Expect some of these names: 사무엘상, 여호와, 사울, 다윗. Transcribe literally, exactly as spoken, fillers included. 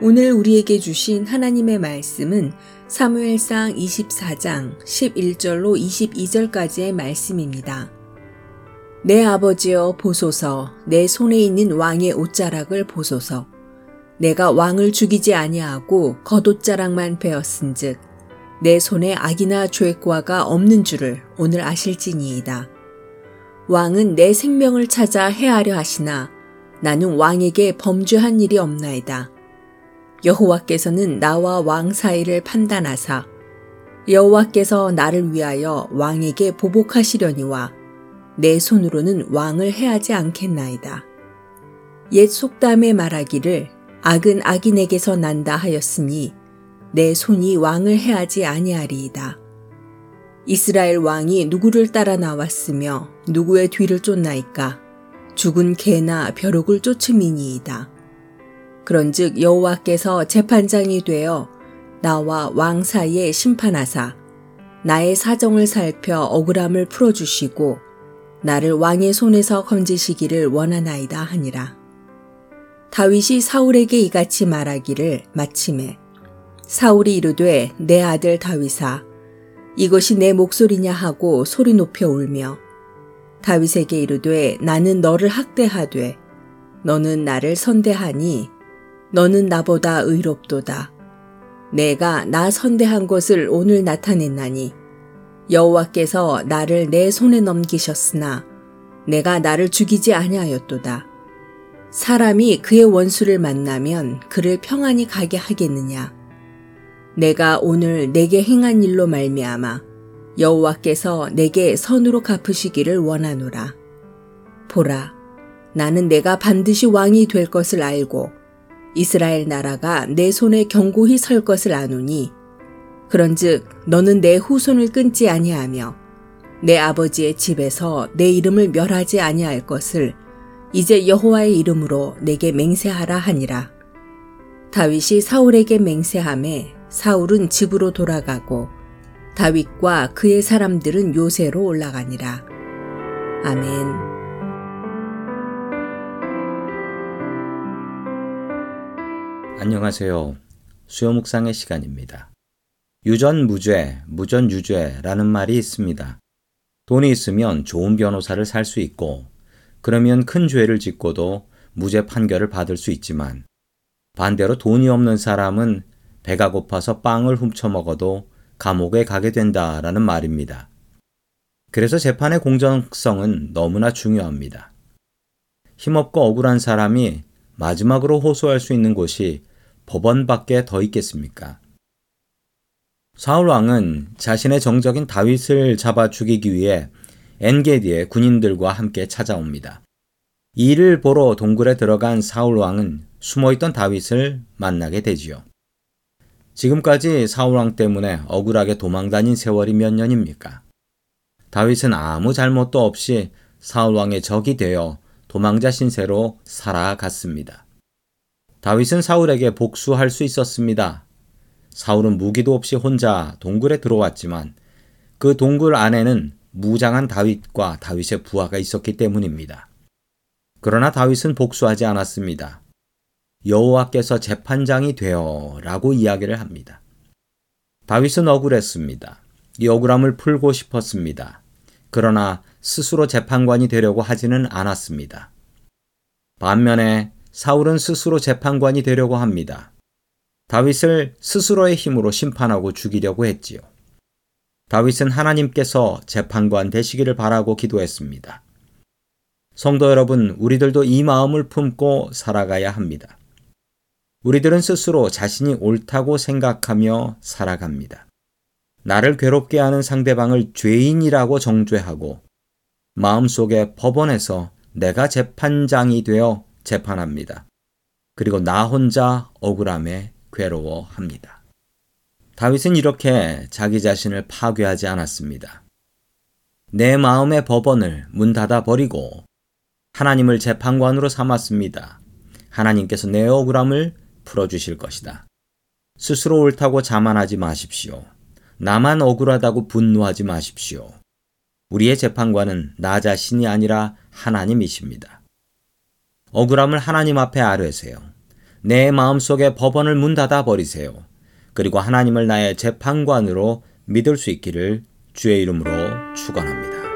오늘 우리에게 주신 하나님의 말씀은 사무엘상 이십사 장 십일 절로 이십이 절까지의 말씀입니다. 내 아버지여 보소서, 내 손에 있는 왕의 옷자락을 보소서. 내가 왕을 죽이지 아니하고 겉옷자락만 베었은즉 내 손에 악이나 죄과가 없는 줄을 오늘 아실지니이다. 왕은 내 생명을 찾아 해하려 하시나 나는 왕에게 범죄한 일이 없나이다. 여호와께서는 나와 왕 사이를 판단하사 여호와께서 나를 위하여 왕에게 보복하시려니와 내 손으로는 왕을 해하지 않겠나이다. 옛 속담에 말하기를 악은 악인에게서 난다 하였으니 내 손이 왕을 해하지 아니하리이다. 이스라엘 왕이 누구를 따라 나왔으며 누구의 뒤를 쫓나이까? 죽은 개나 벼룩을 쫓음이니이다. 그런즉 여호와께서 재판장이 되어 나와 왕 사이에 심판하사 나의 사정을 살펴 억울함을 풀어주시고 나를 왕의 손에서 건지시기를 원하나이다 하니라. 다윗이 사울에게 이같이 말하기를 마침에 사울이 이르되 내 아들 다윗아 이것이 내 목소리냐 하고 소리 높여 울며 다윗에게 이르되 나는 너를 학대하되 너는 나를 선대하니 너는 나보다 의롭도다. 내가 나 선대한 것을 오늘 나타냈나니 여호와께서 나를 내 손에 넘기셨으나 내가 나를 죽이지 아니하였도다. 사람이 그의 원수를 만나면 그를 평안히 가게 하겠느냐. 내가 오늘 내게 행한 일로 말미암아 여호와께서 내게 선으로 갚으시기를 원하노라. 보라, 나는 내가 반드시 왕이 될 것을 알고 이스라엘 나라가 내 손에 견고히 설 것을 아노니 그런즉 너는 내 후손을 끊지 아니하며 내 아버지의 집에서 내 이름을 멸하지 아니할 것을 이제 여호와의 이름으로 내게 맹세하라 하니라. 다윗이 사울에게 맹세하매 사울은 집으로 돌아가고 다윗과 그의 사람들은 요새로 올라가니라. 아멘. 안녕하세요. 수요 묵상의 시간입니다. 유전무죄, 무전유죄라는 말이 있습니다. 돈이 있으면 좋은 변호사를 살 수 있고 그러면 큰 죄를 짓고도 무죄 판결을 받을 수 있지만 반대로 돈이 없는 사람은 배가 고파서 빵을 훔쳐 먹어도 감옥에 가게 된다라는 말입니다. 그래서 재판의 공정성은 너무나 중요합니다. 힘없고 억울한 사람이 마지막으로 호소할 수 있는 곳이 법원밖에 더 있겠습니까? 사울 왕은 자신의 정적인 다윗을 잡아 죽이기 위해 엔게디에 군인들과 함께 찾아옵니다. 이를 보러 동굴에 들어간 사울 왕은 숨어있던 다윗을 만나게 되지요. 지금까지 사울 왕 때문에 억울하게 도망다닌 세월이 몇 년입니까? 다윗은 아무 잘못도 없이 사울 왕의 적이 되어 도망자 신세로 살아갔습니다. 다윗은 사울에게 복수할 수 있었습니다. 사울은 무기도 없이 혼자 동굴에 들어왔지만 그 동굴 안에는 무장한 다윗과 다윗의 부하가 있었기 때문입니다. 그러나 다윗은 복수하지 않았습니다. 여호와께서 재판장이 되어 라고 이야기를 합니다. 다윗은 억울했습니다. 이 억울함을 풀고 싶었습니다. 그러나 스스로 재판관이 되려고 하지는 않았습니다. 반면에 사울은 스스로 재판관이 되려고 합니다. 다윗을 스스로의 힘으로 심판하고 죽이려고 했지요. 다윗은 하나님께서 재판관 되시기를 바라고 기도했습니다. 성도 여러분, 우리들도 이 마음을 품고 살아가야 합니다. 우리들은 스스로 자신이 옳다고 생각하며 살아갑니다. 나를 괴롭게 하는 상대방을 죄인이라고 정죄하고 마음속에 법원에서 내가 재판장이 되어 재판합니다. 그리고 나 혼자 억울함에 괴로워합니다. 다윗은 이렇게 자기 자신을 파괴하지 않았습니다. 내 마음의 법원을 문 닫아버리고 하나님을 재판관으로 삼았습니다. 하나님께서 내 억울함을 풀어주실 것이다. 스스로 옳다고 자만하지 마십시오. 나만 억울하다고 분노하지 마십시오. 우리의 재판관은 나 자신이 아니라 하나님이십니다. 억울함을 하나님 앞에 아뢰세요. 내 마음속에 법원을 문 닫아 버리세요. 그리고 하나님을 나의 재판관으로 믿을 수 있기를 주의 이름으로 축원합니다.